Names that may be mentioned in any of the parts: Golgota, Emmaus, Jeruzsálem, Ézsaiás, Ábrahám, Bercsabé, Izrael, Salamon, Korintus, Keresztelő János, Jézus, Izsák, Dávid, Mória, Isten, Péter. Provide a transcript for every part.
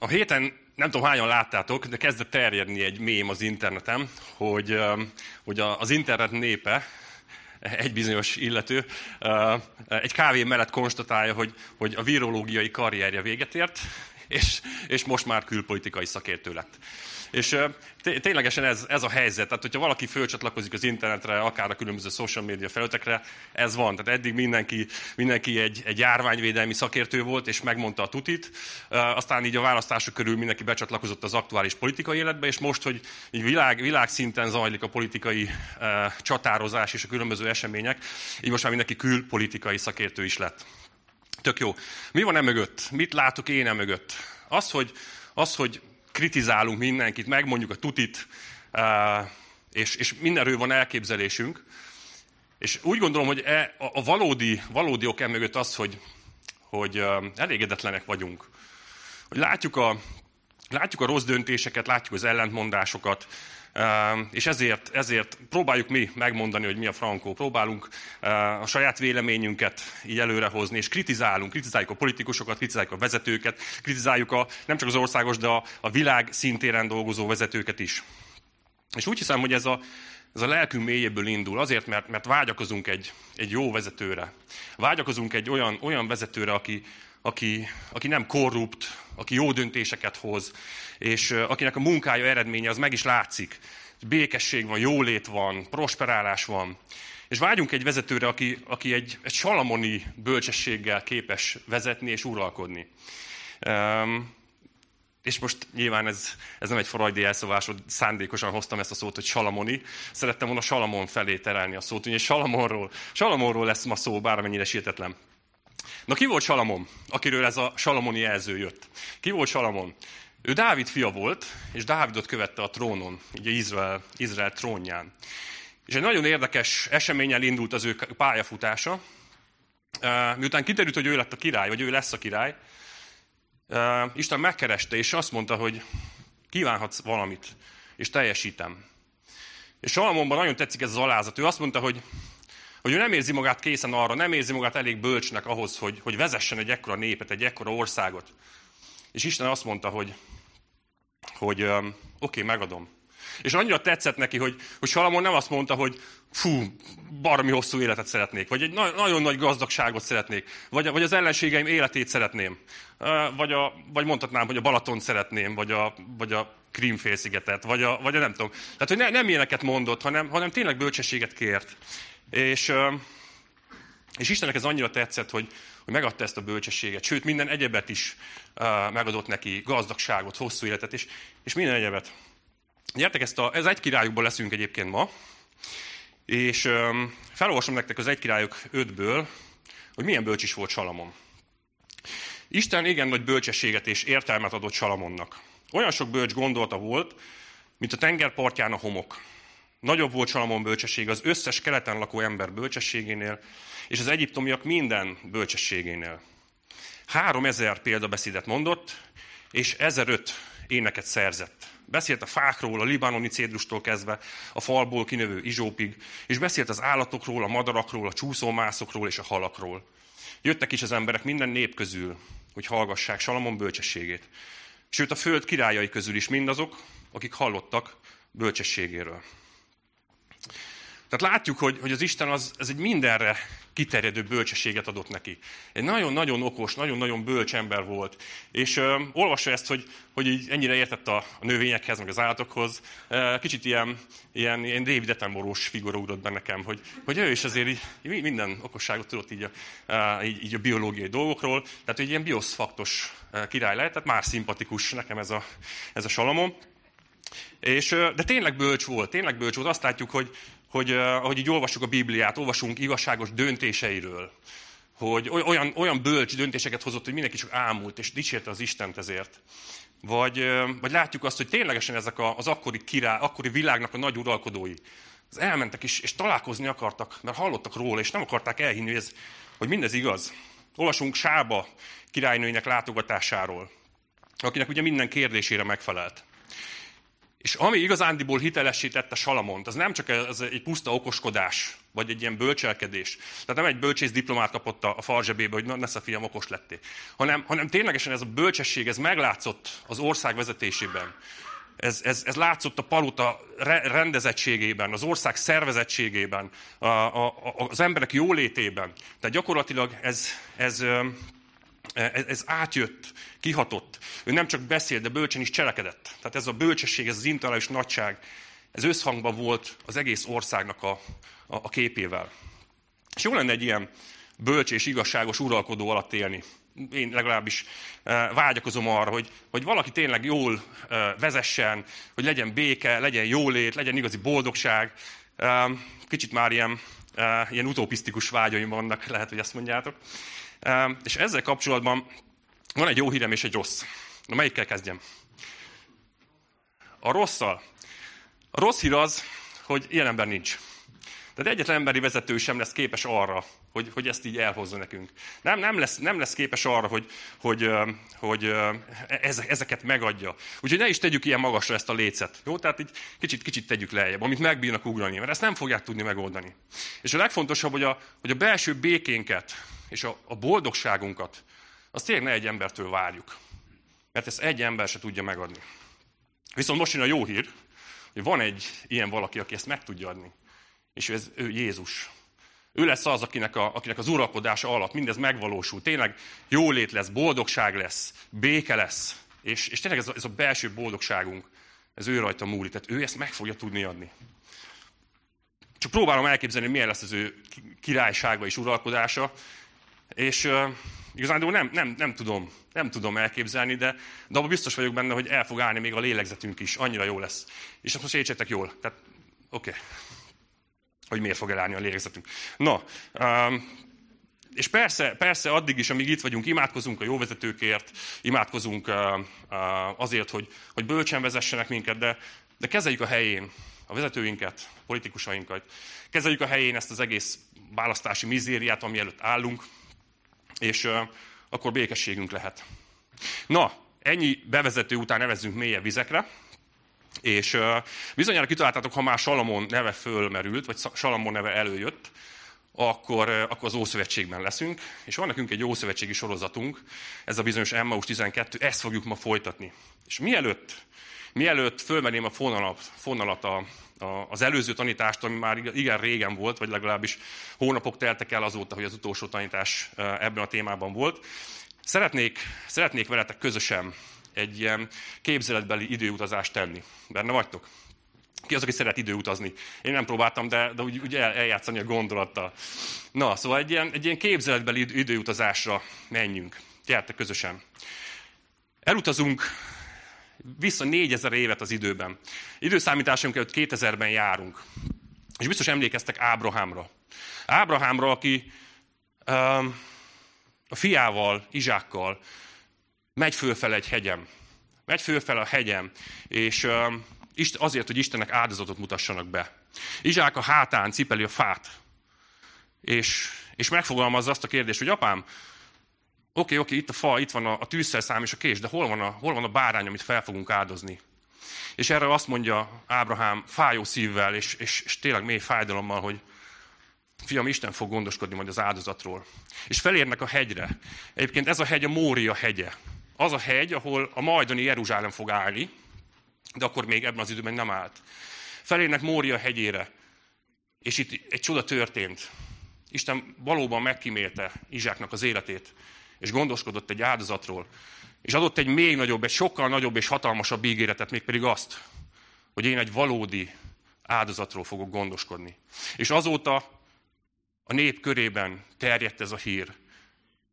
A héten, nem tudom hányan láttátok, de kezdett terjedni egy mém az interneten, hogy az internet népe, egy bizonyos illető, egy kávé mellett konstatálja, hogy a virológiai karrierje véget ért, és most már külpolitikai szakértő lett. És ténylegesen ez a helyzet. Tehát, hogyha valaki fölcsatlakozik az internetre, akár a különböző social media felületekre, ez van. Tehát eddig mindenki egy járványvédelmi szakértő volt, és megmondta a tutit. Aztán így a választások körül mindenki becsatlakozott az aktuális politikai életbe, és most, hogy így világszinten zajlik a politikai csatározás és a különböző események, így most már mindenki külpolitikai szakértő is lett. Tök jó. Mi van emögött? Mit látok én emögött? Az, hogy kritizálunk mindenkit, megmondjuk a tutit, és mindenről van elképzelésünk. És úgy gondolom, hogy a valódi ok mögött az, hogy elégedetlenek vagyunk. Hogy látjuk a rossz döntéseket, látjuk az ellentmondásokat, és ezért próbáljuk mi megmondani, hogy mi a frankó. Próbálunk a saját véleményünket így előrehozni, és kritizáljuk a politikusokat, kritizáljuk a vezetőket, kritizáljuk nem csak az országos, de a világ szintéren dolgozó vezetőket is. És úgy hiszem, hogy ez a lelkünk mélyéből indul, azért, mert vágyakozunk egy jó vezetőre. Vágyakozunk egy olyan vezetőre, aki nem korrupt, aki jó döntéseket hoz, és akinek a munkája eredménye, az meg is látszik. Békesség van, jólét van, prosperálás van. És vágyunk egy vezetőre, aki egy salamoni bölcsességgel képes vezetni és uralkodni. És most nyilván ez nem egy freudi elszavás, hogy szándékosan hoztam ezt a szót, hogy salamoni. Szerettem volna Salamon felé terelni a szót, ugye Salamonról lesz ma szó, bármennyire sietetlen. Na, ki volt Salamon, akiről ez a salamoni jelző jött? Ki volt Salamon? Ő Dávid fia volt, és Dávidot követte a trónon, ugye Izrael trónján. És egy nagyon érdekes eseménnyel indult az ő pályafutása. Miután kiderült, hogy ő lett a király, vagy ő lesz a király, Isten megkereste, és azt mondta, hogy kívánhatsz valamit, és teljesítem. És Salamonban nagyon tetszik ez az alázat. Ő azt mondta, hogy ő nem érzi magát készen arra, nem érzi magát elég bölcsnek ahhoz, hogy vezessen egy ekkora népet, egy ekkora országot. És Isten azt mondta, hogy oké, megadom. És annyira tetszett neki, hogy Salamon nem azt mondta, hogy fú, baromi hosszú életet szeretnék, vagy egy nagyon nagy gazdagságot szeretnék, vagy az ellenségeim életét szeretném, vagy mondhatnám, hogy a Balatont szeretném, vagy a Krím-félszigetet, vagy a nem tudom. Tehát, hogy nem ilyeneket mondott, hanem tényleg bölcsességet kért. És Istennek ez annyira tetszett, hogy megadta ezt a bölcsességet, sőt, minden egyebet is megadott neki, gazdagságot, hosszú életet, és minden egyebet. Gyertek, ez egy királyokból leszünk egyébként ma, és felolvasom nektek az egy királyok 5-ből, hogy milyen bölcs is volt Salamon. Isten igen nagy bölcsességet és értelmet adott Salamonnak. Olyan sok bölcs gondolata volt, mint a tengerpartján a homok. Nagyobb volt Salamon bölcsessége az összes keleten lakó ember bölcsességénél, és az egyiptomiak minden bölcsességénél. 3000 példabeszédet mondott, és 1005 éneket szerzett. Beszélt a fákról, a libanoni cédrustól kezdve, a falból kinövő izsópig, és beszélt az állatokról, a madarakról, a csúszómászokról és a halakról. Jöttek is az emberek minden nép közül, hogy hallgassák Salamon bölcsességét. Sőt, a föld királyai közül is mindazok, akik hallottak bölcsességéről. Tehát látjuk, hogy az Isten ez egy mindenre kiterjedő bölcsességet adott neki. Egy nagyon-nagyon okos, nagyon-nagyon bölcs ember volt. És olvassa ezt, hogy így ennyire értett a növényekhez, meg az állatokhoz. Kicsit ilyen David Attenborough-s figura ugrott be nekem, hogy ő is azért így minden okosságot tudott így a biológiai dolgokról. Tehát egy ilyen bioszfaktos király lehet, tehát már szimpatikus nekem ez a Salamon. De tényleg bölcs volt. Azt látjuk, hogy ahogy így olvassuk a Bibliát, olvasunk igazságos döntéseiről, hogy olyan bölcs döntéseket hozott, hogy mindenki csak ámult, és dicsérte az Istent ezért. Vagy látjuk azt, hogy ténylegesen ezek az akkori világnak a nagy uralkodói, az elmentek is, és találkozni akartak, mert hallottak róla, és nem akarták elhinni, hogy mindez igaz. Olvasunk Sába királynőjének látogatásáról, akinek ugye minden kérdésére megfelelt. És ami igazándiból hitelesítette Salamont, az nem csak ez egy puszta okoskodás, vagy egy ilyen bölcselkedés. Tehát nem egy bölcsész diplomát kapott a farzsebébe, hogy nesze a fiam, okos lettél. Hanem ténylegesen ez a bölcsesség, ez meglátszott az ország vezetésében. Ez látszott a palota rendezettségében, az ország szervezettségében, az emberek jólétében. Tehát gyakorlatilag ez átjött, kihatott. Ő nem csak beszélt, de bölcsen is cselekedett. Tehát ez a bölcsesség, ez az intelligens nagyság, ez összhangban volt az egész országnak a képével. És jó lenne egy ilyen bölcs és igazságos uralkodó alatt élni. Én legalábbis vágyakozom arra, hogy valaki tényleg jól vezessen, hogy legyen béke, legyen jólét, legyen igazi boldogság. Kicsit már ilyen utopisztikus vágyaim vannak, lehet, hogy ezt mondjátok. És ezzel kapcsolatban van egy jó hírem és egy rossz. Na, melyikkel kezdjem? A rosszal. A rossz hír az, hogy ilyen ember nincs. Tehát egyetlen emberi vezető sem lesz képes arra, hogy ezt így elhozza nekünk. Nem lesz képes arra, hogy ezeket megadja. Úgyhogy ne is tegyük ilyen magasra ezt a lécet. Jó? Tehát így kicsit tegyük lejjebb, amit megbírnak ugrani, mert ezt nem fogják tudni megoldani. És a legfontosabb, hogy a belső békénket és a boldogságunkat, azt tényleg ne egy embertől várjuk. Mert ezt egy ember se tudja megadni. Viszont most jön a jó hír, hogy van egy ilyen valaki, aki ezt meg tudja adni. És ő Jézus. Ő lesz az, akinek az uralkodása alatt mindez megvalósul. Tényleg jólét lesz, boldogság lesz, béke lesz. És tényleg ez a belső boldogságunk, ez ő rajta múlik. Tehát ő ezt meg fogja tudni adni. Csak próbálom elképzelni, hogy milyen lesz az ő királysága és uralkodása. És igazán nem tudom elképzelni, de abban biztos vagyok benne, hogy el fog állni még a lélegzetünk is. Annyira jó lesz. És azt most értsétek jól. Tehát oké. Hogy miért fog elállni a lélegzetünk. Na, és persze addig is, amíg itt vagyunk, imádkozunk a jó vezetőkért, imádkozunk azért, hogy bölcsen vezessenek minket, de kezeljük a helyén a vezetőinket, a politikusainkat. Kezeljük a helyén ezt az egész választási mizériát, ami előtt állunk, és akkor békességünk lehet. Na, ennyi bevezető után nevezzünk mélyebb vizekre. És bizonyára kitaláltátok, ha már Salamon neve fölmerült, vagy Salamon neve előjött, akkor az Ószövetségben leszünk, és van nekünk egy Ószövetségi sorozatunk, ez a bizonyos Emmaus 12, ezt fogjuk ma folytatni. És mielőtt fölmenném a fonalat az előző tanítást, ami már igen régen volt, vagy legalábbis hónapok teltek el azóta, hogy az utolsó tanítás ebben a témában volt, szeretnék veletek közösen egy ilyen képzeletbeli időutazást tenni. Benne vagytok? Ki az, aki szeret időutazni? Én nem próbáltam, de úgy eljátszani a gondolattal. Na, szóval egy ilyen képzeletbeli időutazásra menjünk. Gyertek közösen. Elutazunk vissza 4000 évet az időben. Időszámításunk előtt 2000-ben járunk. És biztos emlékeztek Ábrahámra. Ábrahámra, aki a fiával, Izsákkal megy fölfele egy hegyen. Megy fölfele a hegyen, és azért, hogy Istennek áldozatot mutassanak be. Izsák a hátán cipeli a fát, és megfogalmazza azt a kérdést, hogy apám, oké, itt a fa, itt van a tűzszerszám és a kés, de hol van a bárány, amit fel fogunk áldozni? És erre azt mondja Ábrahám fájó szívvel, és tényleg mély fájdalommal, hogy fiam, Isten fog gondoskodni majd az áldozatról. És felérnek a hegyre. Egyébként ez a hegy a Mória hegye. Az a hegy, ahol a majdani Jeruzsálem fog állni, de akkor még ebben az időben nem állt. Felérnek Mória hegyére, és itt egy csoda történt. Isten valóban megkímélte Izsáknak az életét, és gondoskodott egy áldozatról, és adott egy még nagyobb, egy sokkal nagyobb és hatalmasabb ígéretet, mégpedig azt, hogy én egy valódi áldozatról fogok gondoskodni. És azóta a nép körében terjedt ez a hír,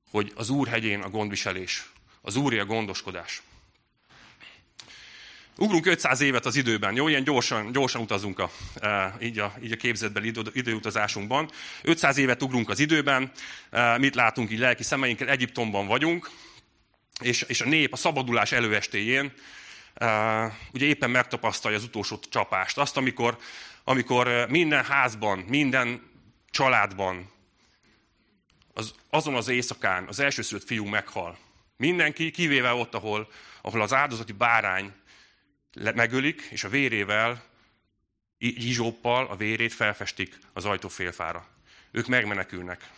hogy az Úr hegyén a gondviselés, az Úré a gondoskodás. Ugrunk 500 évet az időben, jó? Ilyen gyorsan utazunk így a képzetbeli időutazásunkban. 500 évet ugrunk az időben, mit látunk így lelki szemeinkkel, Egyiptomban vagyunk, és a nép a szabadulás előestéjén ugye éppen megtapasztalja az utolsó csapást. Azt, amikor minden házban, minden családban, azon az éjszakán az elsőszülött fiú meghal. Mindenki, kivéve ott, ahol az áldozati bárány megölik, és a vérével, Izsóppal a vérét felfestik az ajtó félfára. Ők megmenekülnek.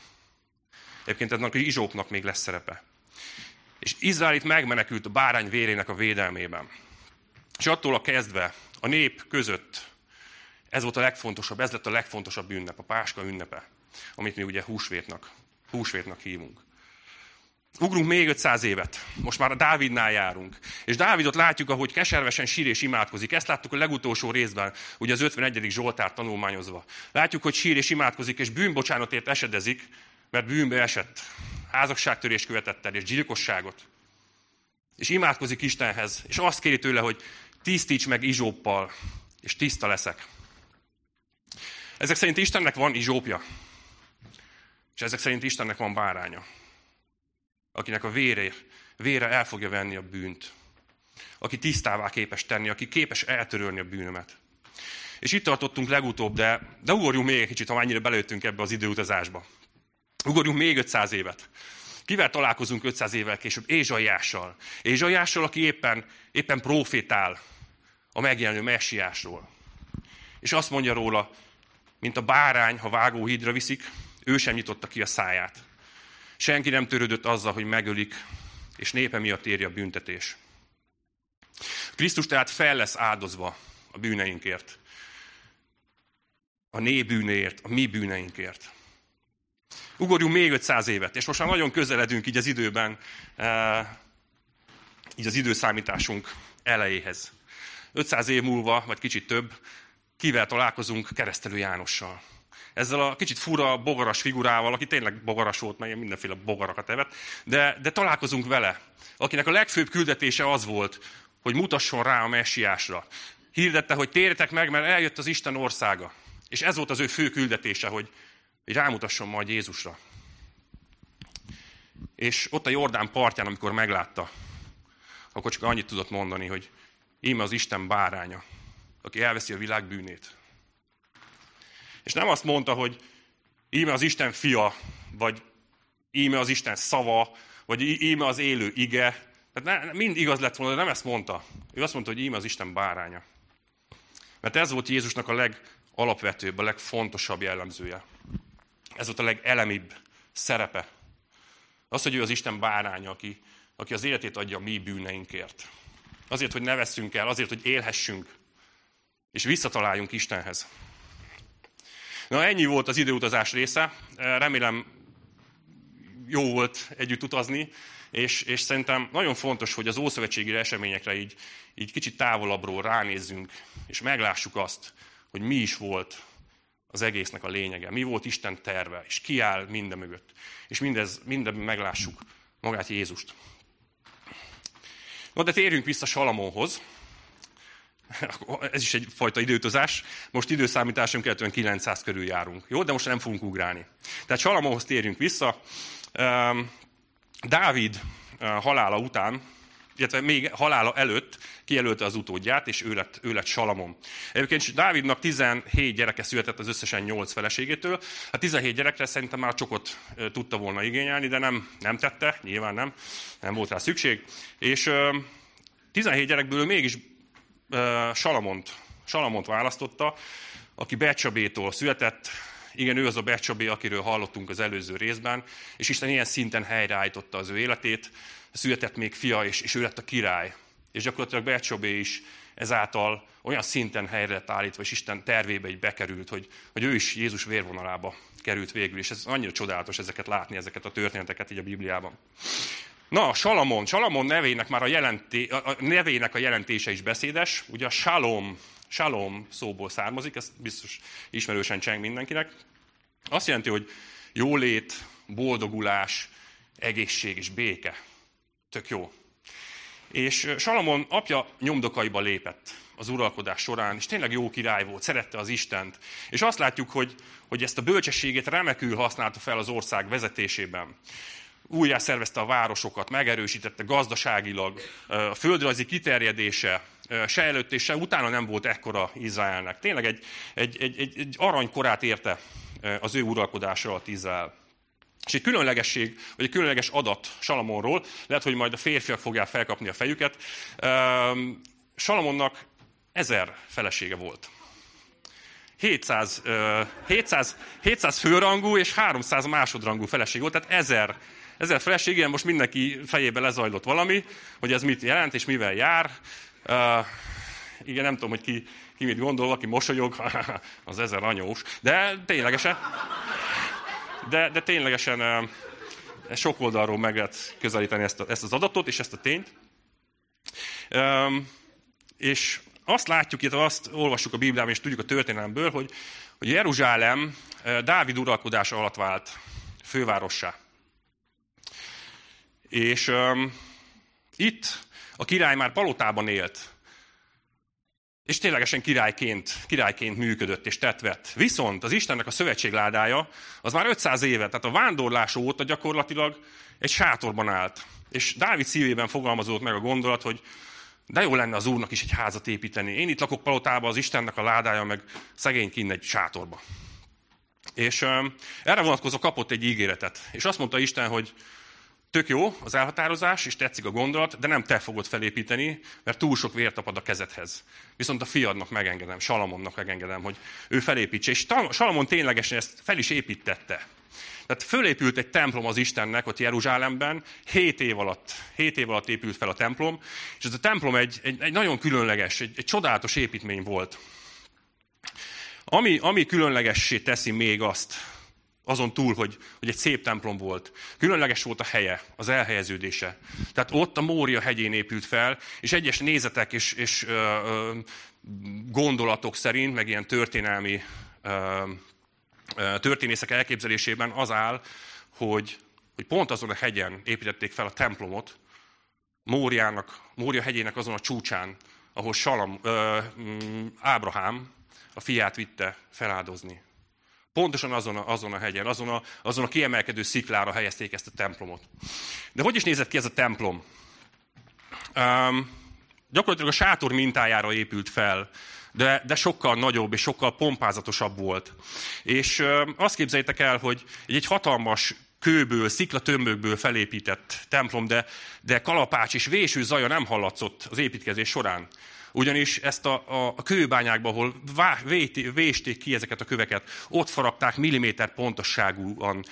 Egyébként ennek Izsópnak még lesz szerepe. És Izrael itt megmenekült a bárány vérének a védelmében. És attól a kezdve a nép között ez volt a legfontosabb, ez lett a legfontosabb ünnep, a Páska ünnepe, amit mi ugye húsvétnak hívunk. Ugrunk még 500 évet, most már a Dávidnál járunk. És Dávidot látjuk, ahogy keservesen sír és imádkozik. Ezt láttuk a legutolsó részben, ugye az 51. Zsoltárt tanulmányozva. Látjuk, hogy sír és imádkozik, és bűnbocsánatért esedezik, mert bűnbe esett. Házasságtörést követett el, és gyilkosságot. És imádkozik Istenhez, és azt kéri tőle, hogy tisztíts meg Izsóppal, és tiszta leszek. Ezek szerint Istennek van Izsópja, és ezek szerint Istennek van báránya, akinek a vére el fogja venni a bűnt, aki tisztává képes tenni, aki képes eltörölni a bűnömet. És itt tartottunk legutóbb, de ugorjunk még egy kicsit, ha mennyire belőttünk ebbe az időutazásba. Ugorjunk még 500 évet. Kivel találkozunk 500 évvel később? Ézsaiással. Ézsaiással, aki éppen profétál a megjelenő messiásról. És azt mondja róla, mint a bárány, ha vágóhídra viszik, ő sem nyitotta ki a száját. Senki nem törődött azzal, hogy megölik, és népe miatt éri a büntetés. Krisztus tehát fel lesz áldozva a bűneinkért. A nép bűnéért, a mi bűneinkért. Ugorjunk még 500 évet, és most már nagyon közeledünk így az időben, így az időszámításunk elejéhez. 500 év múlva, vagy kicsit több, kivel találkozunk? Keresztelő Jánossal. Ezzel a kicsit fura, bogaras figurával, aki tényleg bogaras volt, mert mindenféle bogarakat evett, de találkozunk vele, akinek a legfőbb küldetése az volt, hogy mutasson rá a messiásra. Hirdette, hogy térjetek meg, mert eljött az Isten országa. És ez volt az ő fő küldetése, hogy rámutasson majd Jézusra. És ott a Jordán partján, amikor meglátta, akkor csak annyit tudott mondani, hogy íme az Isten báránya, aki elveszi a világ bűnét. És nem azt mondta, hogy íme az Isten fia, vagy íme az Isten szava, vagy íme az élő ige. Tehát mind igaz lett volna, de nem ezt mondta. Ő azt mondta, hogy íme az Isten báránya. Mert ez volt Jézusnak a legalapvetőbb, a legfontosabb jellemzője. Ez volt a legelemibb szerepe. Az, hogy ő az Isten báránya, aki az életét adja a mi bűneinkért. Azért, hogy ne vesszünk el, azért, hogy élhessünk, és visszataláljunk Istenhez. Na, ennyi volt az időutazás része. Remélem, jó volt együtt utazni, és szerintem nagyon fontos, hogy az ószövetségi eseményekre így kicsit távolabbról ránézzünk, és meglássuk azt, hogy mi is volt az egésznek a lényege. Mi volt Isten terve, és ki áll minden mögött. És mindenben meglássuk magát Jézust. Na, de térjünk vissza Salamonhoz. Ez is egyfajta időutazás. Most időszámításunk 900 körül járunk. Jó, de most nem fogunk ugrálni. Tehát Salamonhoz térjünk vissza. Dávid halála után, illetve még halála előtt kijelölte az utódját, és ő lett Salamon. Egyébként Dávidnak 17 gyereke született az összesen 8 feleségétől. A 17 gyerekre szerintem már csokot tudta volna igényelni, de nem tette, nyilván nem volt rá szükség. És 17 gyerekből mégis Salamont választotta, aki Bercsabétól született. Igen, ő az a Bercsabé, akiről hallottunk az előző részben, és Isten ilyen szinten helyreállította az ő életét. Született még fia, és ő lett a király. És gyakorlatilag Bercsabé is ezáltal olyan szinten helyre lett állítva, és Isten tervébe így bekerült, hogy ő is Jézus vérvonalába került végül. És ez annyira csodálatos ezeket látni, ezeket a történeteket így a Bibliában. Na, Salamon nevének már a nevének a jelentése is beszédes. Ugye a Shalom szóból származik, ez biztos ismerősen cseng mindenkinek. Azt jelenti, hogy jólét, boldogulás, egészség és béke. Tök jó. És Salamon apja nyomdokaiba lépett az uralkodás során, és tényleg jó király volt, szerette az Istent. És azt látjuk, hogy ezt a bölcsességet remekül használta fel az ország vezetésében. Újjá szervezte a városokat, megerősítette gazdaságilag, a földrajzi kiterjedése, se előtt és se utána nem volt ekkora Izraelnek. Tényleg egy aranykorát érte az ő uralkodása alatt Izrael. És egy különlegesség, vagy egy különleges adat Salamonról, lehet, hogy majd a férfiak fogják felkapni a fejüket, Salamonnak 1000 felesége volt. 700 főrangú és 300 másodrangú feleség volt, tehát 1000 feleség, ilyen most mindenki fejébe lezajlott valami, hogy ez mit jelent és mivel jár. Igen, nem tudom, hogy ki mit gondol, aki mosolyog, az 1000 anyós, de ténylegesen, sok oldalról meg lehet közelíteni ezt az adatot és ezt a tényt. És azt látjuk, illetve azt olvassuk a Bibliában, és tudjuk a történelemből, hogy Jeruzsálem Dávid uralkodása alatt vált fővárossá. És itt a király már palotában élt, és ténylegesen királyként működött és tett vett. Viszont az Istennek a szövetségládája az már 500 éve, tehát a vándorlás óta gyakorlatilag egy sátorban állt. És Dávid szívében fogalmazódott meg a gondolat, hogy de jó lenne az Úrnak is egy házat építeni. Én itt lakok palotában, az Istennek a ládája, meg szegényként egy sátorba. És erre vonatkozó kapott egy ígéretet. És azt mondta Isten, hogy tök jó az elhatározás, és tetszik a gondolat, de nem te fogod felépíteni, mert túl sok vér tapad a kezedhez. Viszont a fiadnak megengedem, Salamonnak megengedem, hogy ő felépítse. És Salamon ténylegesen ezt fel is építette. Tehát fölépült egy templom az Istennek ott Jeruzsálemben, 7 év alatt épült fel a templom, és ez a templom egy nagyon különleges, egy csodálatos építmény volt. Ami különlegessé teszi még azt, azon túl, hogy egy szép templom volt. Különleges volt a helye, az elhelyeződése. Tehát ott a Mória hegyén épült fel, és egyes nézetek és gondolatok szerint, meg ilyen történelmi történészek elképzelésében az áll, hogy pont azon a hegyen építették fel a templomot, Mória hegyének azon a csúcsán, ahol Ábrahám a fiát vitte feláldozni. Pontosan azon a hegyen, azon a kiemelkedő sziklára helyezték ezt a templomot. De hogy is nézett ki ez a templom? Gyakorlatilag a sátor mintájára épült fel, de sokkal nagyobb és sokkal pompázatosabb volt. És azt képzeljétek el, hogy egy hatalmas kőből, sziklatömbökből felépített templom, de kalapács és véső zaja nem hallatszott az építkezés során. Ugyanis ezt a kőbányákban, ahol vésték ki ezeket a köveket, ott faragták milliméter pontosságúan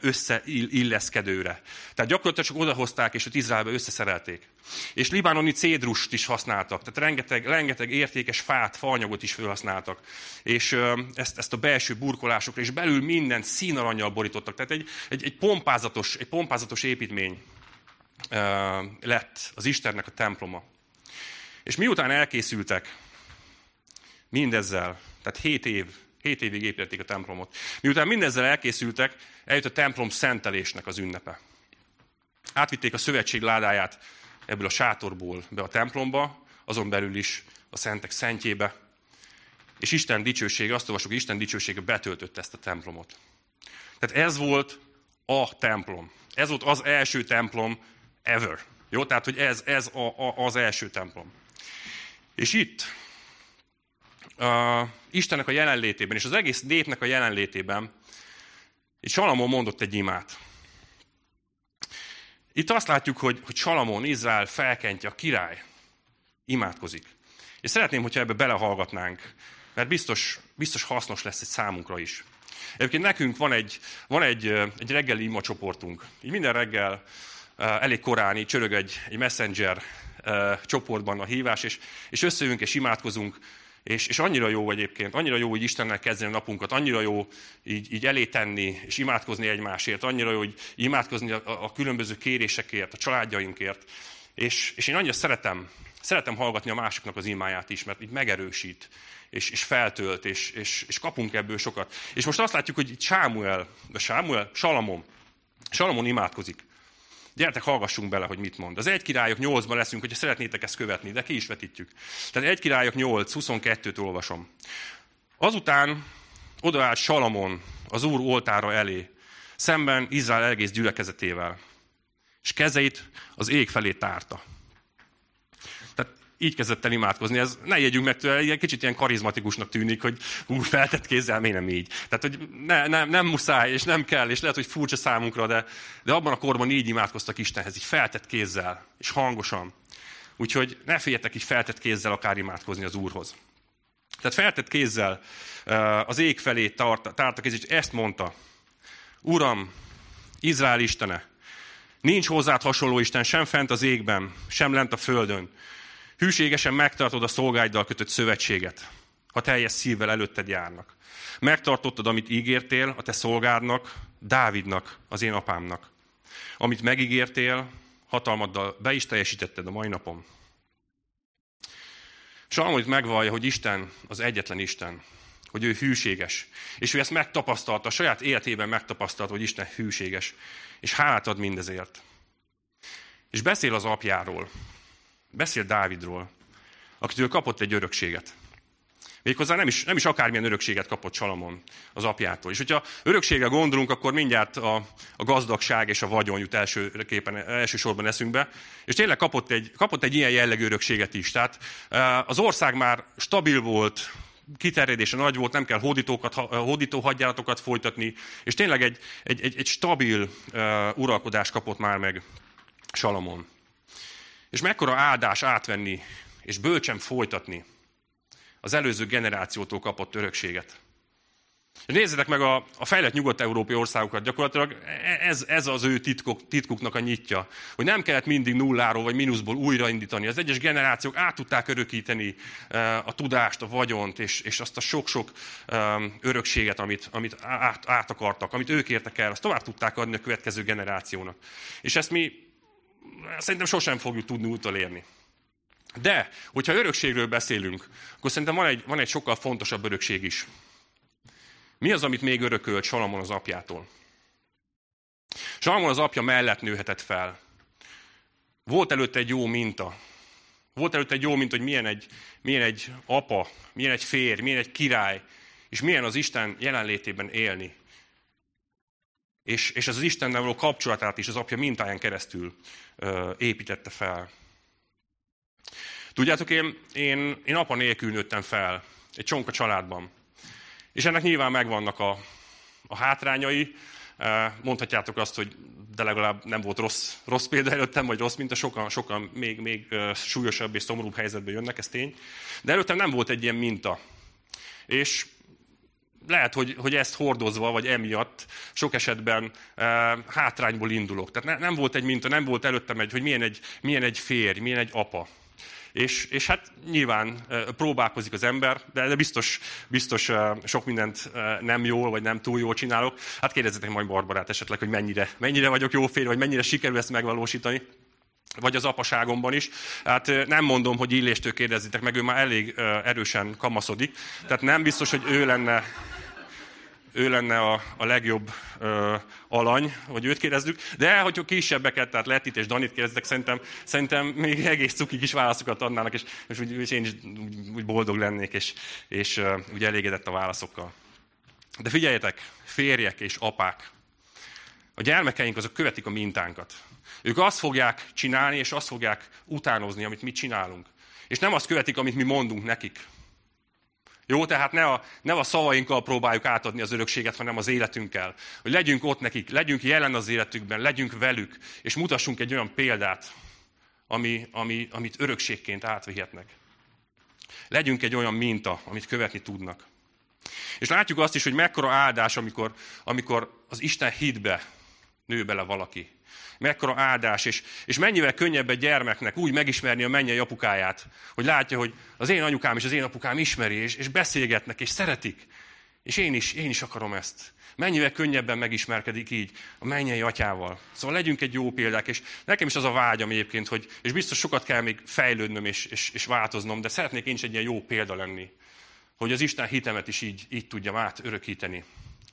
összeilleszkedőre. Tehát gyakorlatilag csak odahozták, és ott Izraelbe összeszerelték. És libánoni cédrust is használtak, tehát rengeteg értékes fát, faanyagot is felhasználtak. És ezt a belső burkolásokra, és belül minden színarannyal borítottak. Tehát egy pompázatos építmény lett az Istennek a temploma. És miután elkészültek mindezzel, tehát 7 évig építették a templomot, miután mindezzel elkészültek, eljött a templom szentelésnek az ünnepe. Átvitték a szövetség ládáját ebből a sátorból be a templomba, azon belül is a szentek szentjébe, és Isten dicsősége, azt olvasok, Isten dicsősége betöltött ezt a templomot. Tehát ez volt a templom. Ez volt az első templom ever. Jó? Tehát, hogy ez az első templom. És itt, Istennek a jelenlétében, és az egész népnek a jelenlétében, Salamon mondott egy imát. Itt azt látjuk, hogy Salamon, Izrael felkentje, a király imádkozik. És szeretném, hogyha ebbe belehallgatnánk, mert biztos hasznos lesz egy számunkra is. Egyébként nekünk van egy reggeli ima csoportunk. Így minden reggel elég korán, így csörög egy messenger csoportban a hívás, és összejövünk és imádkozunk, és annyira jó egyébként, annyira jó, hogy Istennel kezdeni a napunkat, annyira jó így elé tenni, és imádkozni egymásért, annyira jó, hogy imádkozni a különböző kérésekért, a családjainkért, és én annyira szeretem hallgatni a másiknak az imáját is, mert így megerősít, és feltölt, és kapunk ebből sokat. És most azt látjuk, hogy itt Salamon imádkozik. Gyertek, hallgassunk bele, hogy mit mond. Az 1 Királyok 8-ban leszünk, hogyha szeretnétek ezt követni, de ki is vetítjük. Tehát 1 Királyok 8, 22-től olvasom. Azután odaállt Salamon az Úr oltára elé, szemben Izrael egész gyülekezetével, és kezeit az ég felé tárta. Tehát így kezdett el imádkozni. Ez, ne ijedjünk meg tőle, ilyen kicsit ilyen karizmatikusnak tűnik, hogy feltett kézzel, miért nem így. Tehát, hogy nem muszáj, és nem kell, és lehet, hogy furcsa számunkra, de abban a korban így imádkoztak Istenhez, így feltett kézzel, és hangosan. Úgyhogy ne féljetek így feltett kézzel akár imádkozni az Úrhoz. Tehát feltett kézzel az ég felé tárta kéz, és ezt mondta: Uram, Izrael Istene, nincs hozzád hasonló Isten, sem fent az égben, sem lent a földön. Hűségesen megtartod a szolgáiddal kötött szövetséget, ha teljes szívvel előtted járnak. Megtartottad, amit ígértél a te szolgádnak, Dávidnak, az én apámnak. Amit megígértél, hatalmaddal be is teljesítetted a mai napon. Salamon megvallja, hogy Isten az egyetlen Isten, hogy ő hűséges. És ő ezt megtapasztalta, a saját életében megtapasztalta, hogy Isten hűséges. És hálát ad mindezért. És beszél az apjáról. Beszél Dávidról, akitől kapott egy örökséget. Méghozzá nem is akármilyen örökséget kapott Salamon az apjától. És hogyha örökségre gondolunk, akkor mindjárt a gazdagság és a vagyon jut elsősorban eszünkbe. És tényleg kapott egy ilyen jellegű örökséget is. Tehát az ország már stabil volt, kiterjedése nagy volt, nem kell hódító hadjáratokat folytatni, és tényleg egy stabil uralkodást kapott már meg Salamon. És mekkora áldás átvenni, és bölcsen folytatni az előző generációtól kapott örökséget. Nézzétek meg a fejlett nyugat-európai országokat, gyakorlatilag ez az ő titkuknak a nyitja, hogy nem kellett mindig nulláról vagy mínuszból újraindítani. Az egyes generációk át tudták örökíteni a tudást, a vagyont, és azt a sok-sok örökséget, amit át akartak, amit ők értek el, azt tovább tudták adni a következő generációnak. És ezt mi szerintem sosem fogjuk tudni utolérni. De, hogyha örökségről beszélünk, akkor szerintem van egy sokkal fontosabb örökség is. Mi az, amit még örökölt Salamon az apjától? Salamon az apja mellett nőhetett fel. Volt előtte egy jó minta. Volt előtte egy jó minta, hogy milyen egy apa, milyen egy férj, milyen egy király, és milyen az Isten jelenlétében élni. És az Istennel való kapcsolatát is az apja mintáján keresztül építette fel. Tudjátok, én apa nélkül nőttem fel, egy csonka családban. És ennek nyilván megvannak a hátrányai. Mondhatjátok azt, hogy de legalább nem volt rossz példa előttem, vagy rossz minta, sokan még súlyosabb és szomorúbb helyzetből jönnek, ez tény. De előttem nem volt egy ilyen minta. És lehet, hogy ezt hordozva, vagy emiatt sok esetben hátrányból indulok. Tehát nem volt egy minta, nem volt előttem egy, hogy milyen egy férj, milyen egy apa. És hát nyilván próbálkozik az ember, de biztos sok mindent nem jól, vagy nem túl jól csinálok. Hát kérdezzetek majd Barbarát esetleg, hogy mennyire vagyok jó férj, vagy mennyire sikerül ezt megvalósítani. Vagy az apaságomban is. Hát nem mondom, hogy Illéstől kérdezzitek meg, ő már elég erősen kamaszodik. Tehát nem biztos, hogy ő lenne a legjobb alany, hogy őt kérdezzük. De hogyha kisebbeket, tehát Lettit és Danit kérdeztek, szerintem még egész cuki kis válaszokat adnának, és én is úgy boldog lennék, és úgy elégedett a válaszokkal. De figyeljetek, férjek és apák. A gyermekeink azok követik a mintánkat. Ők azt fogják csinálni, és azt fogják utánozni, amit mi csinálunk. És nem azt követik, amit mi mondunk nekik. Jó, tehát ne a szavainkkal próbáljuk átadni az örökséget, hanem az életünkkel. Hogy legyünk ott nekik, legyünk jelen az életükben, legyünk velük, és mutassunk egy olyan példát, amit örökségként átvihetnek. Legyünk egy olyan minta, amit követni tudnak. És látjuk azt is, hogy mekkora áldás, amikor az Isten hitbe nő bele valaki. Mekkora áldás, és mennyivel könnyebb egy gyermeknek úgy megismerni a mennyei apukáját, hogy látja, hogy az én anyukám és az én apukám ismeri, és beszélgetnek, és szeretik. És én is akarom ezt. Mennyivel könnyebben megismerkedik így a mennyei atyával. Szóval legyünk egy jó példák, és nekem is az a vágyam egyébként, hogy, és biztos sokat kell még fejlődnöm és változnom, de szeretnék én is egy ilyen jó példa lenni, hogy az Isten hitemet is így tudjam átörökíteni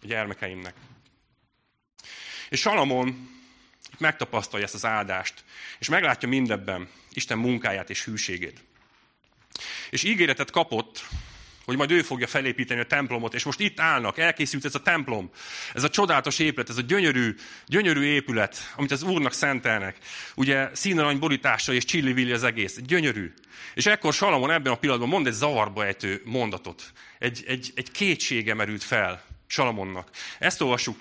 a gyermekeimnek. És Salamon megtapasztalja ezt az áldást, és meglátja mindebben Isten munkáját és hűségét. És ígéretet kapott, hogy majd ő fogja felépíteni a templomot, és most itt állnak, elkészült ez a templom, ez a csodálatos épület, ez a gyönyörű épület, amit az Úrnak szentelnek. Ugye színarany borítása és csillivilli az egész, gyönyörű. És ekkor Salamon ebben a pillanatban mond egy zavarba ejtő mondatot. Egy kétsége merült fel Salamonnak. Ezt olvassuk,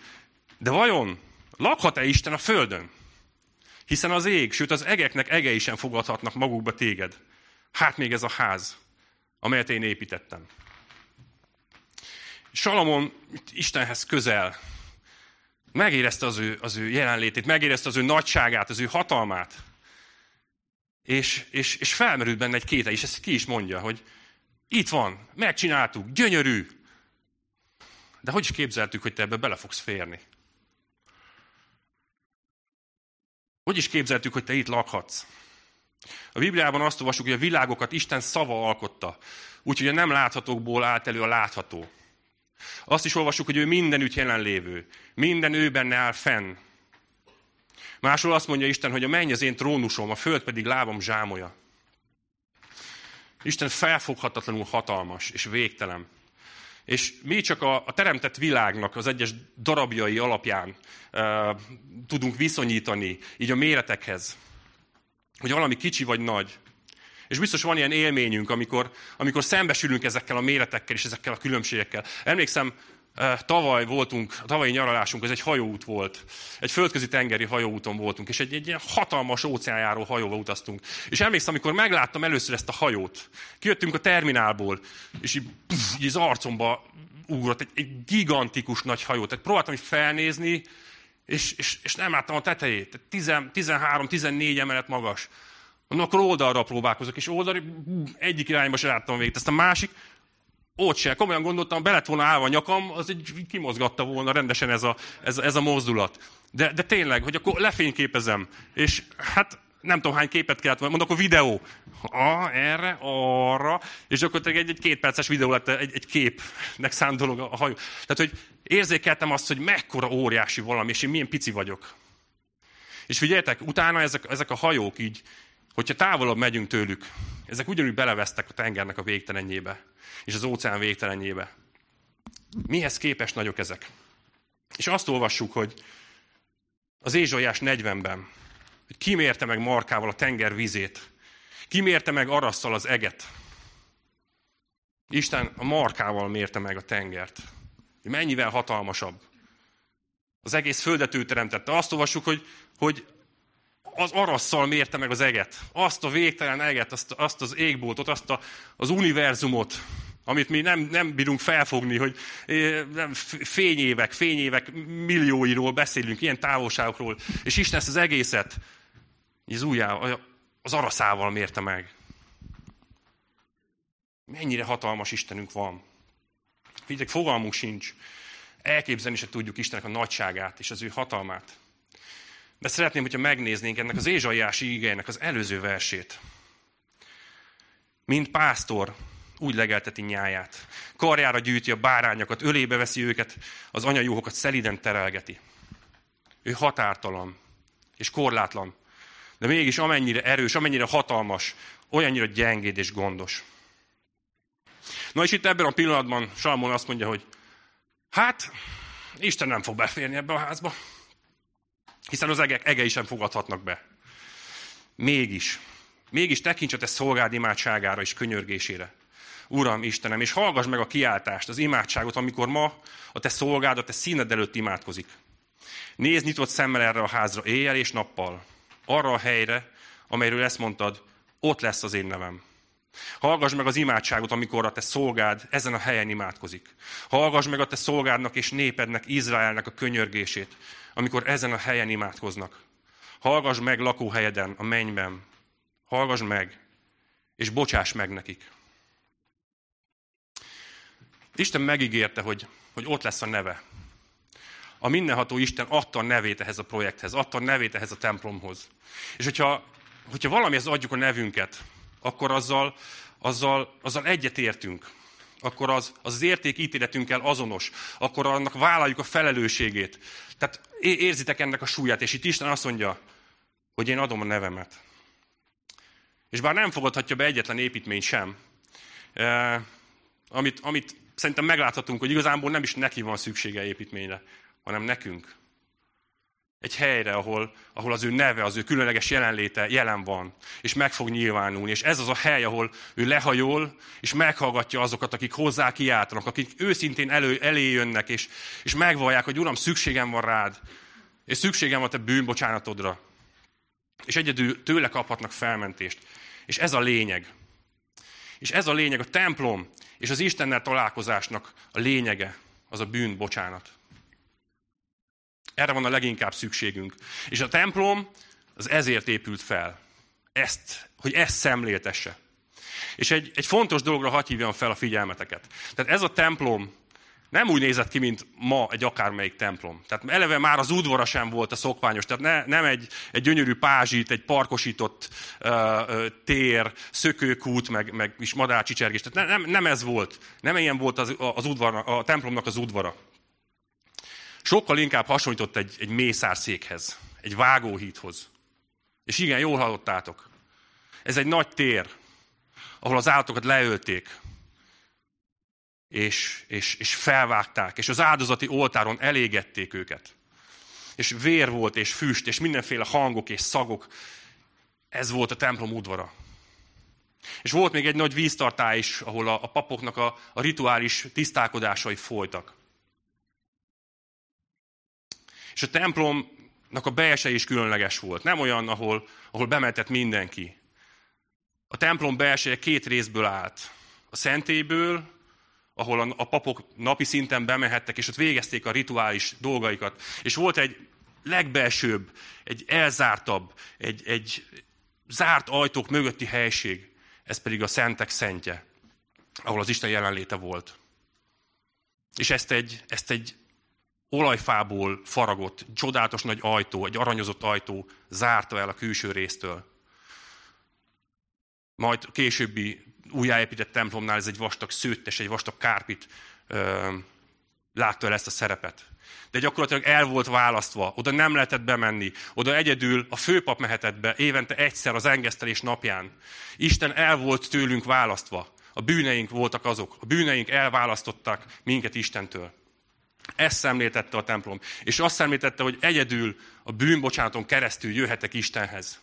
de vajon lakhat-e Isten a földön? Hiszen az ég, sőt az egeknek egei sem fogadhatnak magukba téged. Hát még ez a ház, amelyet én építettem. Salamon Istenhez közel megérezte az ő jelenlétét, megérezte az ő nagyságát, az ő hatalmát. És felmerült benne egy kétel, és ezt ki is mondja, hogy itt van, megcsináltuk, gyönyörű. De hogy is képzeltük, hogy te ebbe bele fogsz férni? Hogy is képzeltük, hogy te itt lakhatsz? A Bibliában azt olvasjuk, hogy a világokat Isten szava alkotta, úgyhogy a nem láthatókból állt elő a látható. Azt is olvasjuk, hogy ő mindenütt jelenlévő, minden ő benne áll fenn. Máshol azt mondja Isten, hogy a menny az én trónusom, a föld pedig lábam zsámolya. Isten felfoghatatlanul hatalmas és végtelen. És mi csak a teremtett világnak az egyes darabjai alapján tudunk viszonyítani így a méretekhez, hogy valami kicsi vagy nagy. És biztos van ilyen élményünk, amikor szembesülünk ezekkel a méretekkel és ezekkel a különbségekkel. Emlékszem, tavaly voltunk, a tavalyi nyaralásunk, ez egy hajóút volt. Egy földközi tengeri hajóúton voltunk, és egy ilyen hatalmas óceánjáró hajóval utaztunk. És emlékszem, amikor megláttam először ezt a hajót, kijöttünk a terminálból, és így az arcomba ugrott egy gigantikus nagy hajó. Tehát próbáltam így felnézni, és nem láttam a tetejét. 13-14 emelet magas. Mondom, akkor oldalra próbálkozok, és oldalra egyik irányba se láttam végig. Ezt a másik... Ott sem. Komolyan gondoltam, be lett volna állva a nyakam, az így kimozgatta volna rendesen ez a mozdulat. De tényleg, hogy akkor lefényképezem, és hát nem tudom hány képet kellett volna, mondom, akkor videó. Erre, arra, és gyakorlatilag egy 2 perces videó lett egy képnek szánt dolog a hajó. Tehát, hogy érzékeltem azt, hogy mekkora óriási valami, és én milyen pici vagyok. És figyeljetek, utána ezek a hajók így, hogyha távolabb megyünk tőlük, ezek ugyanúgy belevesztek a tengernek a végtelenjébe, és az óceán végtelenjébe. Mihez képest nagyok ezek? És azt olvassuk, hogy az Ézsaiás 40-ben, hogy kimérte meg markával a tenger vízét, kimérte meg arasszal az eget. Isten a markával mérte meg a tengert. Mennyivel hatalmasabb. Az egész földet ő teremtette. Azt olvassuk, hogy az arasszal mérte meg az eget, azt a végtelen eget, azt az égboltot, az univerzumot, amit mi nem bírunk felfogni, hogy fényévek millióiról beszélünk, ilyen távolságokról, és Isten ezt az egészet az araszával mérte meg. Mennyire hatalmas Istenünk van. Figyelj, fogalmunk sincs. Elképzelni se tudjuk Istennek a nagyságát és az ő hatalmát. De szeretném, hogyha megnéznénk ennek az Ézsaiási igének az előző versét. Mint pásztor úgy legelteti nyáját. Karjára gyűjti a bárányokat, ölébe veszi őket, az anyajuhokat szeliden terelgeti. Ő határtalan és korlátlan, de mégis amennyire erős, amennyire hatalmas, olyannyira gyengéd és gondos. Na és itt ebben a pillanatban Salamon azt mondja, hogy hát Isten nem fog beférni ebbe a házba. Hiszen az egei sem fogadhatnak be. Mégis tekints a te szolgád imádságára és könyörgésére. Uram, Istenem, és hallgass meg a kiáltást, az imádságot, amikor ma a te szolgád a te színed előtt imádkozik. Nézd nyitott szemmel erre a házra éjjel és nappal, arra a helyre, amelyről ezt mondtad, ott lesz az én nevem. Hallgass meg az imádságot, amikor a te szolgád ezen a helyen imádkozik. Hallgass meg a te szolgádnak és népednek, Izraelnek a könyörgését, amikor ezen a helyen imádkoznak. Hallgass meg lakóhelyeden, a mennyben. Hallgass meg, és bocsáss meg nekik. Isten megígérte, hogy ott lesz a neve. A mindenható Isten adta a nevét ehhez a projekthez, adta a nevét ehhez a templomhoz. És hogyha valamihez adjuk a nevünket, akkor azzal egyetértünk, akkor az értékítéletünkkel azonos, akkor annak vállaljuk a felelősségét. Tehát érzitek ennek a súlyát, és itt Isten azt mondja, hogy én adom a nevemet. És bár nem fogadhatja be egyetlen építmény sem, amit szerintem megláthatunk, hogy igazából nem is neki van szüksége építményre, hanem nekünk. Egy helyre, ahol az ő neve, az ő különleges jelenléte jelen van, és meg fog nyilvánulni. És ez az a hely, ahol ő lehajol, és meghallgatja azokat, akik hozzá kiáltanak, akik őszintén elé jönnek, és megvallják, hogy Uram, szükségem van rád, és szükségem van a te bűnbocsánatodra. És egyedül tőle kaphatnak felmentést. És ez a lényeg. És ez a lényeg, a templom és az Istennel találkozásnak a lényege, az a bűn, bocsánat. Erre van a leginkább szükségünk. És a templom az ezért épült fel. Hogy ezt szemléltesse. És egy fontos dologra hadd hívjam fel a figyelmeteket. Tehát ez a templom nem úgy nézett ki, mint ma egy akármelyik templom. Tehát eleve már az udvara sem volt a szokványos. Tehát nem egy gyönyörű pázsit, egy parkosított tér, szökőkút, meg is madárcsicsergés. Tehát nem ez volt. Nem ilyen volt az udvar, a templomnak az udvara. Sokkal inkább hasonlított egy mészárszékhez, egy vágóhídhoz. És igen, jól hallottátok. Ez egy nagy tér, ahol az állatokat leölték, és felvágták, és az áldozati oltáron elégették őket. És vér volt, és füst, és mindenféle hangok és szagok. Ez volt a templom udvara. És volt még egy nagy víztartály is, ahol a papoknak a rituális tisztálkodásai folytak. És a templomnak a belseje is különleges volt. Nem olyan, ahol bemetett mindenki. A templom belseje két részből állt. A szentélyből, ahol a papok napi szinten bemehettek, és ott végezték a rituális dolgaikat. És volt egy legbelsőbb, egy elzártabb, egy zárt ajtók mögötti helység. Ez pedig a szentek szentje, ahol az Isten jelenléte volt. És ezt egy olajfából faragott, csodálatos nagy ajtó, egy aranyozott ajtó zárta el a külső résztől. Majd későbbi újjáépített templomnál ez egy vastag szőttes, egy vastag kárpit látta el ezt a szerepet. De gyakorlatilag el volt választva, oda nem lehetett bemenni, oda egyedül a főpap mehetett be, évente egyszer az engesztelés napján. Isten el volt tőlünk választva, a bűneink voltak azok, a bűneink elválasztottak minket Istentől. Ezt szemléltette a templom, és azt szemléltette, hogy egyedül a bűnbocsánaton keresztül jöhetek Istenhez.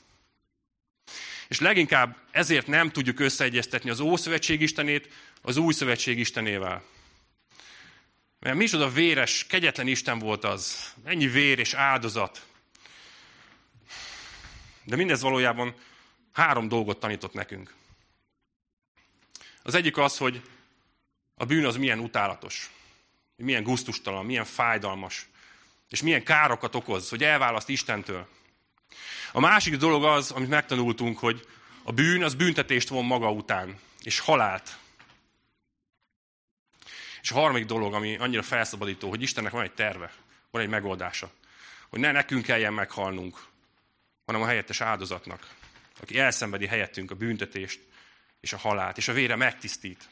És leginkább ezért nem tudjuk összeegyeztetni az Ószövetség Istenét az Új Szövetség Istenével. Mert micsoda véres, kegyetlen Isten volt az. Ennyi vér és áldozat. De mindez valójában három dolgot tanított nekünk. Az egyik az, hogy a bűn az milyen utálatos, milyen gusztustalan, milyen fájdalmas, és milyen károkat okoz, hogy elválaszt Istentől. A másik dolog az, amit megtanultunk, hogy a bűn az büntetést von maga után, és halált. És a harmadik dolog, ami annyira felszabadító, hogy Istennek van egy terve, van egy megoldása. Hogy ne nekünk kelljen meghalnunk, hanem a helyettes áldozatnak, aki elszenvedi helyettünk a büntetést és a halált, és a vére megtisztít.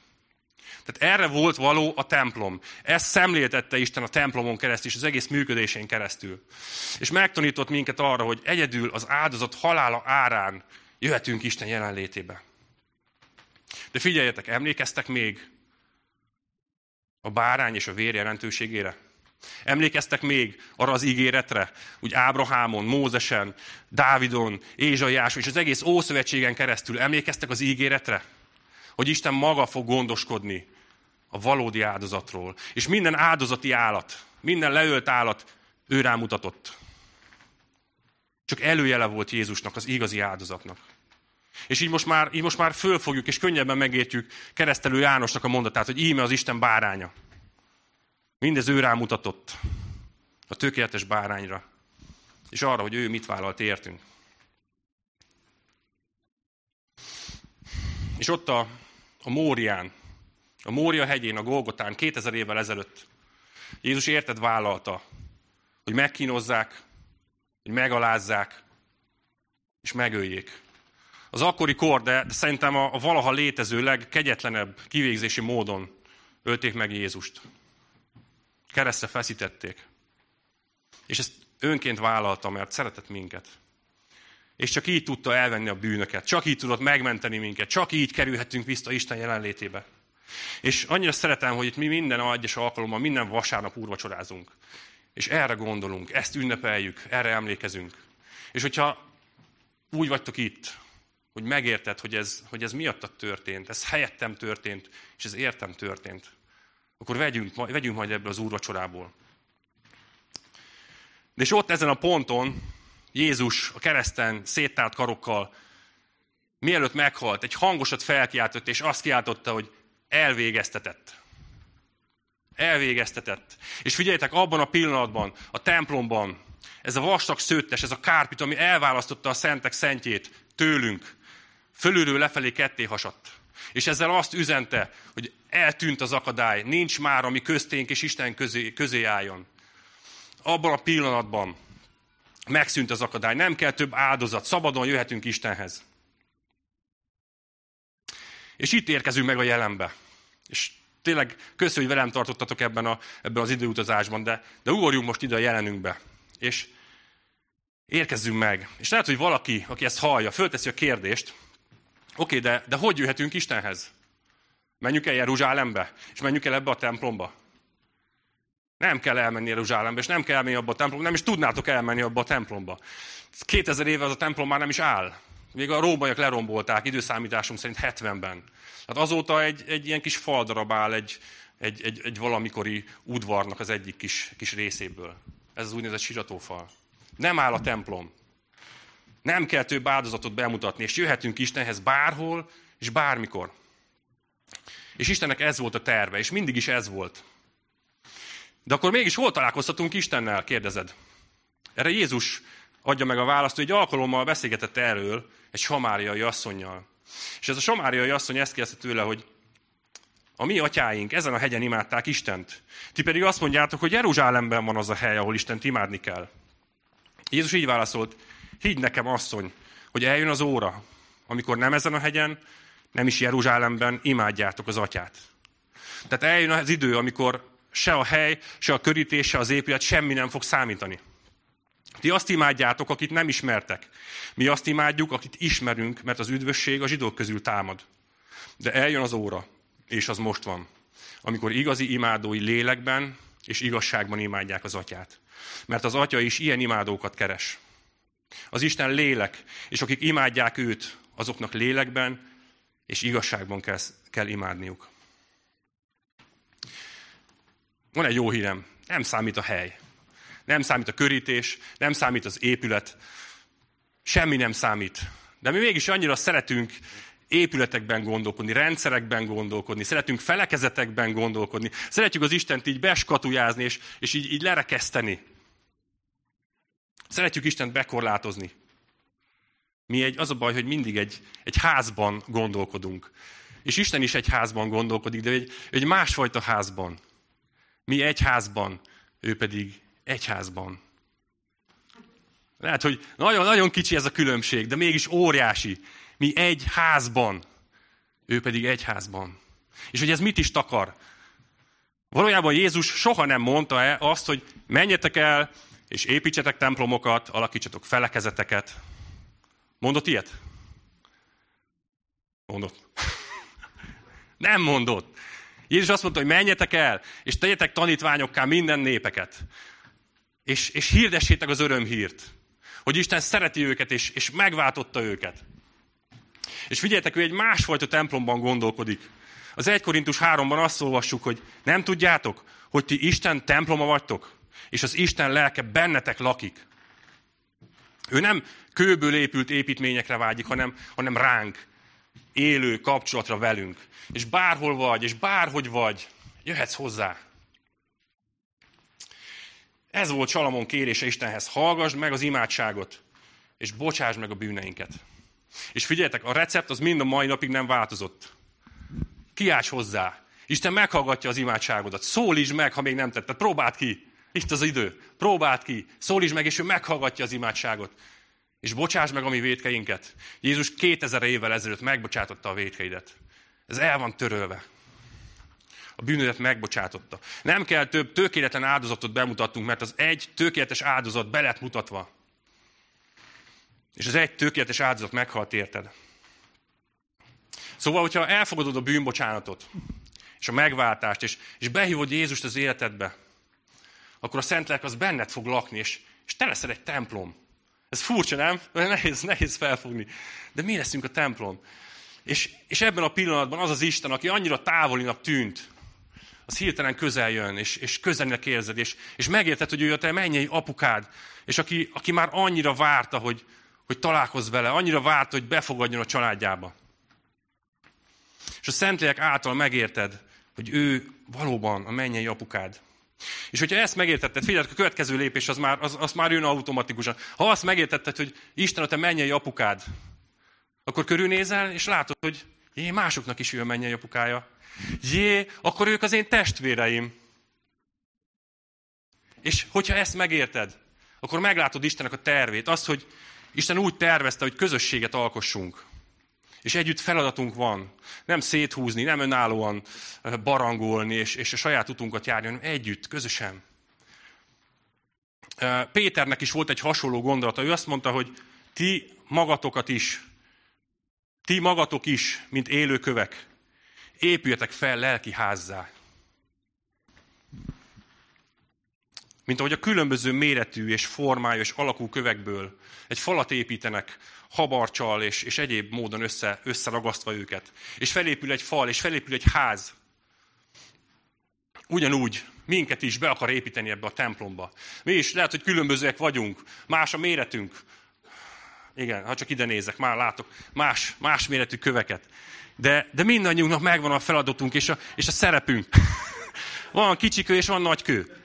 Tehát erre volt való a templom. Ezt szemléltette Isten a templomon keresztül, és az egész működésén keresztül. És megtanított minket arra, hogy egyedül az áldozat halála árán jöhetünk Isten jelenlétébe. De figyeljetek, emlékeztek még a bárány és a vér jelentőségére? Emlékeztek még arra az ígéretre, úgy Ábrahámon, Mózesen, Dávidon, Ézsaiáson és az egész Ószövetségen keresztül? Emlékeztek az ígéretre? Hogy Isten maga fog gondoskodni a valódi áldozatról. És minden áldozati állat, minden leölt állat ő rámutatott. Csak előjele volt Jézusnak, az igazi áldozatnak. És így most már fölfogjuk, és könnyebben megértjük Keresztelő Jánosnak a mondatát, hogy íme az Isten báránya. Mindez ő rámutatott a tökéletes bárányra. És arra, hogy ő mit vállalt értünk. És ott a Mórián, a Mória hegyén, a Golgotán 2000 évvel ezelőtt Jézus érted vállalta, hogy megkínozzák, hogy megalázzák, és megöljék. Az akkori kor, de szerintem a valaha létező legkegyetlenebb kivégzési módon ölték meg Jézust. Keresztre feszítették. És ezt önként vállalta, mert szeretett minket. És csak így tudta elvenni a bűnöket, csak így tudott megmenteni minket, csak így kerülhettünk vissza Isten jelenlétébe. És annyira szeretem, hogy itt mi minden egyes alkalommal, minden vasárnap úrvacsorázunk. És erre gondolunk, ezt ünnepeljük, erre emlékezünk. És hogyha úgy vagytok itt, hogy megérted, hogy ez miattad történt, ez helyettem történt, és ez értem történt, akkor vegyünk majd ebből az úrvacsorából. És ott ezen a ponton Jézus a kereszten széttárt karokkal, mielőtt meghalt, egy hangosat felkiáltott, és azt kiáltotta, hogy elvégeztetett. Elvégeztetett. És figyeljetek, abban a pillanatban, a templomban, ez a vastag szőttes, ez a kárpit, ami elválasztotta a szentek szentjét tőlünk, fölülről lefelé ketté hasadt. És ezzel azt üzente, hogy eltűnt az akadály, nincs már, ami közténk és Isten közé álljon. Abban a pillanatban megszűnt az akadály, nem kell több áldozat, szabadon jöhetünk Istenhez. És itt érkezünk meg a jelenbe. És tényleg köszönöm, hogy velem tartottatok ebben az időutazásban, de ugorjunk most ide a jelenünkbe. És érkezzünk meg. És lehet, hogy valaki, aki ezt hallja, fölteszi a kérdést, oké, de hogy jöhetünk Istenhez? Menjünk el Jeruzsálembe? És menjünk el ebbe a templomba? Nem kell elmenni Jeruzsálembe, és nem kell elmenni abba a templomba, nem is tudnátok elmenni abba a templomba. 2000 éve az a templom már nem is áll. Még a rómaiak lerombolták, időszámításunk szerint 70-ben. Hát azóta egy ilyen kis faldarab áll egy valamikori udvarnak az egyik kis részéből. Ez az úgynevezett siratófal. Nem áll a templom. Nem kell több áldozatot bemutatni, és jöhetünk Istenhez bárhol és bármikor. És Istennek ez volt a terve, és mindig is ez volt. De akkor mégis hol találkozhatunk Istennel, kérdezed? Erre Jézus adja meg a választ, hogy egy alkalommal beszélgetett erről egy samáriai asszonnyal. És ez a samáriai asszony ezt kérdezte tőle, hogy a mi atyáink ezen a hegyen imádták Istent. Ti pedig azt mondjátok, hogy Jeruzsálemben van az a hely, ahol Istent imádni kell. Jézus így válaszolt: higgy nekem, asszony, hogy eljön az óra, amikor nem ezen a hegyen, nem is Jeruzsálemben imádjátok az atyát. Tehát eljön az idő, amikor se a hely, se a körítés, se az épület, semmi nem fog számítani. Ti azt imádjátok, akit nem ismertek. Mi azt imádjuk, akit ismerünk, mert az üdvösség a zsidók közül támad. De eljön az óra, és az most van, amikor igazi imádói lélekben és igazságban imádják az atyát. Mert az atya is ilyen imádókat keres. Az Isten lélek, és akik imádják őt, azoknak lélekben és igazságban kell imádniuk. Van egy jó hírem, nem számít a hely, nem számít a körítés, nem számít az épület, semmi nem számít. De mi mégis annyira szeretünk épületekben gondolkodni, rendszerekben gondolkodni, szeretünk felekezetekben gondolkodni, szeretjük az Istent így beskatujázni és így lerekeszteni. Szeretjük Istent bekorlátozni. Az a baj, hogy mindig egy házban gondolkodunk. És Isten is egy házban gondolkodik, de egy másfajta házban. Mi egy házban, ő pedig egy házban. Lehet, hogy nagyon-nagyon kicsi ez a különbség, de mégis óriási. Mi egy házban, ő pedig egy házban. És hogy ez mit is takar? Valójában Jézus soha nem mondta el azt, hogy menjetek el, és építsetek templomokat, alakítsatok felekezeteket. Mondott ilyet? Mondott. Nem mondott. Jézus azt mondta, hogy menjetek el, és tegyetek tanítványokká minden népeket. És hirdessétek az örömhírt, hogy Isten szereti őket, és megváltotta őket. És figyeljetek, ő egy másfajta templomban gondolkodik. Az 1 Korintus 3-ban azt olvassuk, hogy nem tudjátok, hogy ti Isten temploma vagytok, és az Isten lelke bennetek lakik. Ő nem kőből épült építményekre vágyik, hanem ránk, élő kapcsolatra velünk. És bárhol vagy, és bárhogy vagy, jöhetsz hozzá. Ez volt Salamon kérése Istenhez: hallgasd meg az imádságot, és bocsáss meg a bűneinket. És figyeljetek, a recept az mind a mai napig nem változott. Kiálts hozzá. Isten meghallgatja az imádságodat. Szólítsd meg, ha még nem tetted. Próbáld ki. Itt az idő. Próbáld ki, szólítsd meg, és ő meghallgatja az imádságot. És bocsáss meg a mi vétkeinket. Jézus 2000 évvel ezelőtt megbocsátotta a vétkeidet. Ez el van törölve. A bűnödet megbocsátotta. Nem kell több tökéletlen áldozatot bemutatnunk, mert az egy tökéletes áldozat be lett mutatva. És az egy tökéletes áldozat meghalt érted. Szóval, hogyha elfogadod a bűnbocsánatot, és a megváltást, és behívod Jézust az életedbe, akkor a Szentlélek az benned fog lakni, és te leszel egy templom. Ez furcsa, nem? Nehéz felfogni. De mi leszünk a templom? És ebben a pillanatban az az Isten, aki annyira távolinak tűnt, az hirtelen közel jön, és közelnek érzed, és megérted, hogy ő a te mennyei apukád, és aki már annyira várta, hogy találkozz vele, annyira várta, hogy befogadjon a családjába. És a Szentlélek által megérted, hogy ő valóban a mennyei apukád. És hogyha ezt megértetted, figyelj, a következő lépés az már jön automatikusan. Ha azt megértetted, hogy Isten a te mennyei apukád, akkor körülnézel, és látod, hogy jé, másoknak is ő a mennyei apukája. Jé, akkor ők az én testvéreim. És hogyha ezt megérted, akkor meglátod Istennek a tervét, azt, hogy Isten úgy tervezte, hogy közösséget alkossunk. És együtt feladatunk van. Nem széthúzni, nem önállóan barangolni, és a saját utunkat járni, hanem együtt, közösen. Péternek is volt egy hasonló gondolata. Ő azt mondta, hogy ti magatok is, mint élőkövek, épüljetek fel lelki házzá. Mint ahogy a különböző méretű és formájú és alakú kövekből egy falat építenek, habarcsal és egyéb módon összeragasztva őket. És felépül egy fal, és felépül egy ház. Ugyanúgy minket is be akar építeni ebbe a templomba. Mi is lehet, hogy különbözőek vagyunk, más a méretünk. Igen, ha csak ide nézek, már látok más méretű köveket. De mindannyiunknak megvan a feladatunk és a szerepünk. Van kicsi kő és van nagy kő.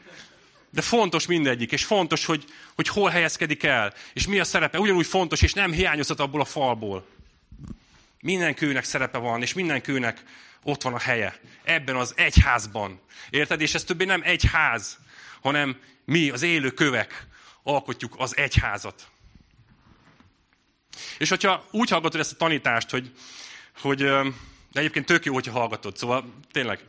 De fontos mindegyik, és fontos, hogy hol helyezkedik el, és mi a szerepe. Ugyanúgy fontos, és nem hiányozhat abból a falból. Minden kőnek szerepe van, és minden kőnek ott van a helye. Ebben az egyházban. Érted? És ez többé nem egyház, hanem mi, az élő kövek alkotjuk az egyházat. És hogyha úgy hallgatod ezt a tanítást, hogy de egyébként tök jó, hogyha hallgatod, szóval tényleg.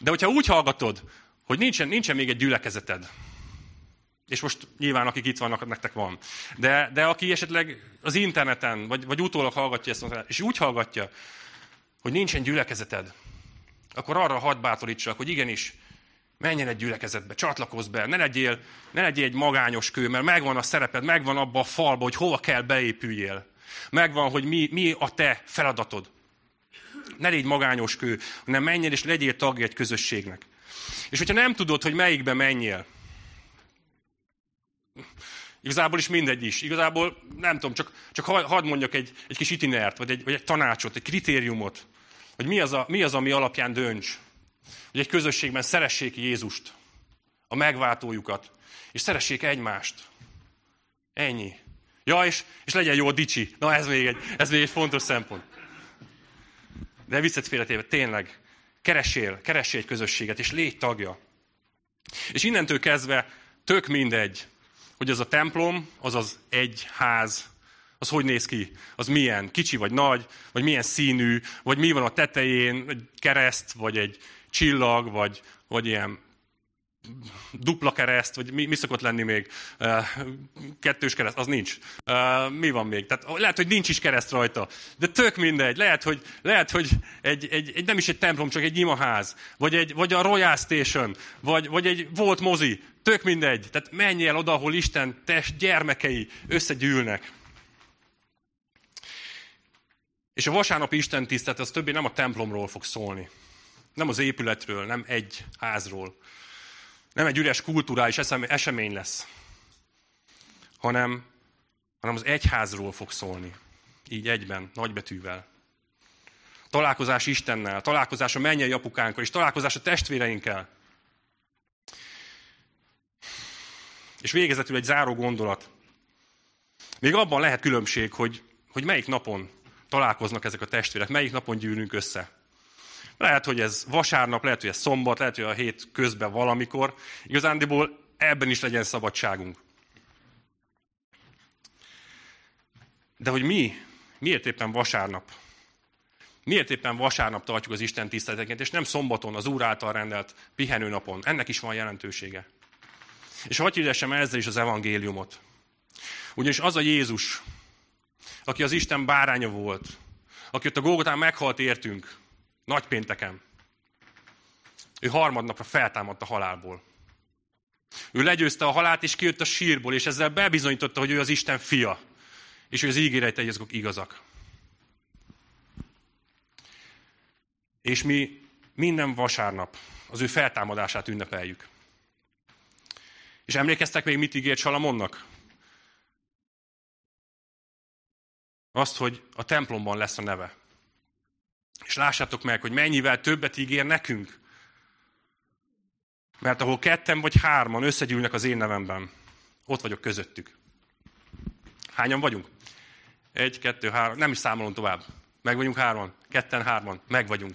De hogyha úgy hallgatod, hogy nincsen még egy gyülekezeted. És most nyilván, akik itt vannak, nektek van. De aki esetleg az interneten, vagy utólag hallgatja ezt, és úgy hallgatja, hogy nincsen gyülekezeted, akkor arra hadd bátorítsak, hogy igenis, menjen egy gyülekezetbe, csatlakozz be, ne legyél egy magányos kő, mert megvan a szereped, megvan abba a falba, hogy hova kell beépüljél. Megvan, hogy mi a te feladatod. Ne légy magányos kő, hanem menjen és legyél tagja egy közösségnek. És hogyha nem tudod, hogy melyikbe menjél, igazából is mindegy is. Igazából nem tudom, csak hadd mondjak egy kis itinert, vagy egy tanácsot, egy kritériumot, hogy mi az, ami alapján dönts, hogy egy közösségben szeressék Jézust, a megváltójukat, és szeressék egymást. Ennyi. Ja, és legyen jó a dicsi. Na, ez még egy fontos szempont. De viccet félretéve, tényleg. Keressél egy közösséget, és légy tagja. És innentől kezdve tök mindegy, hogy az a templom, az egy ház, az hogy néz ki, az milyen, kicsi vagy nagy, vagy milyen színű, vagy mi van a tetején, egy kereszt, vagy egy csillag, vagy ilyen dupla kereszt, vagy mi szokott lenni még, kettős kereszt, az nincs. Mi van még? Tehát lehet, hogy nincs is kereszt rajta, de tök mindegy. Lehet, hogy egy nem is egy templom, csak egy imaház, vagy a Royal Station, vagy egy volt mozi, tök mindegy. Tehát menj el oda, ahol Isten test gyermekei összegyűlnek. És a vasárnapi Isten tisztelet az többé nem a templomról fog szólni. Nem az épületről, nem egy házról. Nem egy üres kulturális esemény lesz, hanem az egyházról fog szólni. Így egyben, nagybetűvel. Találkozás Istennel, találkozás a mennyei apukánkkal, és találkozás a testvéreinkkel. És végezetül egy záró gondolat. Még abban lehet különbség, hogy melyik napon találkoznak ezek a testvérek, melyik napon gyűlünk össze. Lehet, hogy ez vasárnap, lehet, hogy ez szombat, lehet, hogy a hét közben valamikor. Igazándiból ebben is legyen szabadságunk. De hogy miért éppen vasárnap? Miért éppen vasárnap tartjuk az Isten tiszteleteket, és nem szombaton, az Úr által rendelt pihenőnapon? Ennek is van jelentősége. És hadd hirdessem ezzel is az evangéliumot. Ugyanis az a Jézus, aki az Isten báránya volt, aki ott a Golgotán meghalt értünk, nagypénteken. Ő harmadnapra feltámadt a halálból. Ő legyőzte a halált, és kijött a sírból, és ezzel bebizonyította, hogy ő az Isten fia, és hogy az ígéretei azok igazak. És mi minden vasárnap az ő feltámadását ünnepeljük. És emlékeztek még, mit ígért Salamonnak? Azt, hogy a templomban lesz a neve. És lássátok meg, hogy mennyivel többet ígér nekünk. Mert ahol ketten vagy hárman összegyűlnek az én nevemben, ott vagyok közöttük. Hányan vagyunk? 1, 2, 3, nem is számolom tovább. Meg vagyunk hárman, ketten, hárman, meg vagyunk.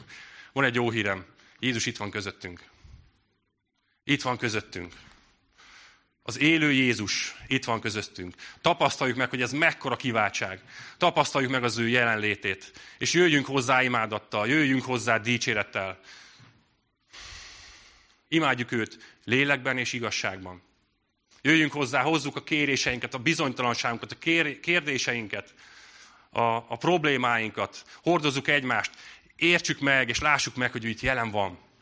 Van egy jó hírem, Jézus itt van közöttünk. Itt van közöttünk. Az élő Jézus itt van közöttünk. Tapasztaljuk meg, hogy ez mekkora kiváltság. Tapasztaljuk meg az ő jelenlétét. És jöjjünk hozzá imádattal, jöjjünk hozzá dicsérettel. Imádjuk őt lélekben és igazságban. Jöjjünk hozzá, hozzuk a kéréseinket, a bizonytalanságunkat, a kérdéseinket, a problémáinkat. Hordozzuk egymást. Értsük meg, és lássuk meg, hogy ő itt jelen van.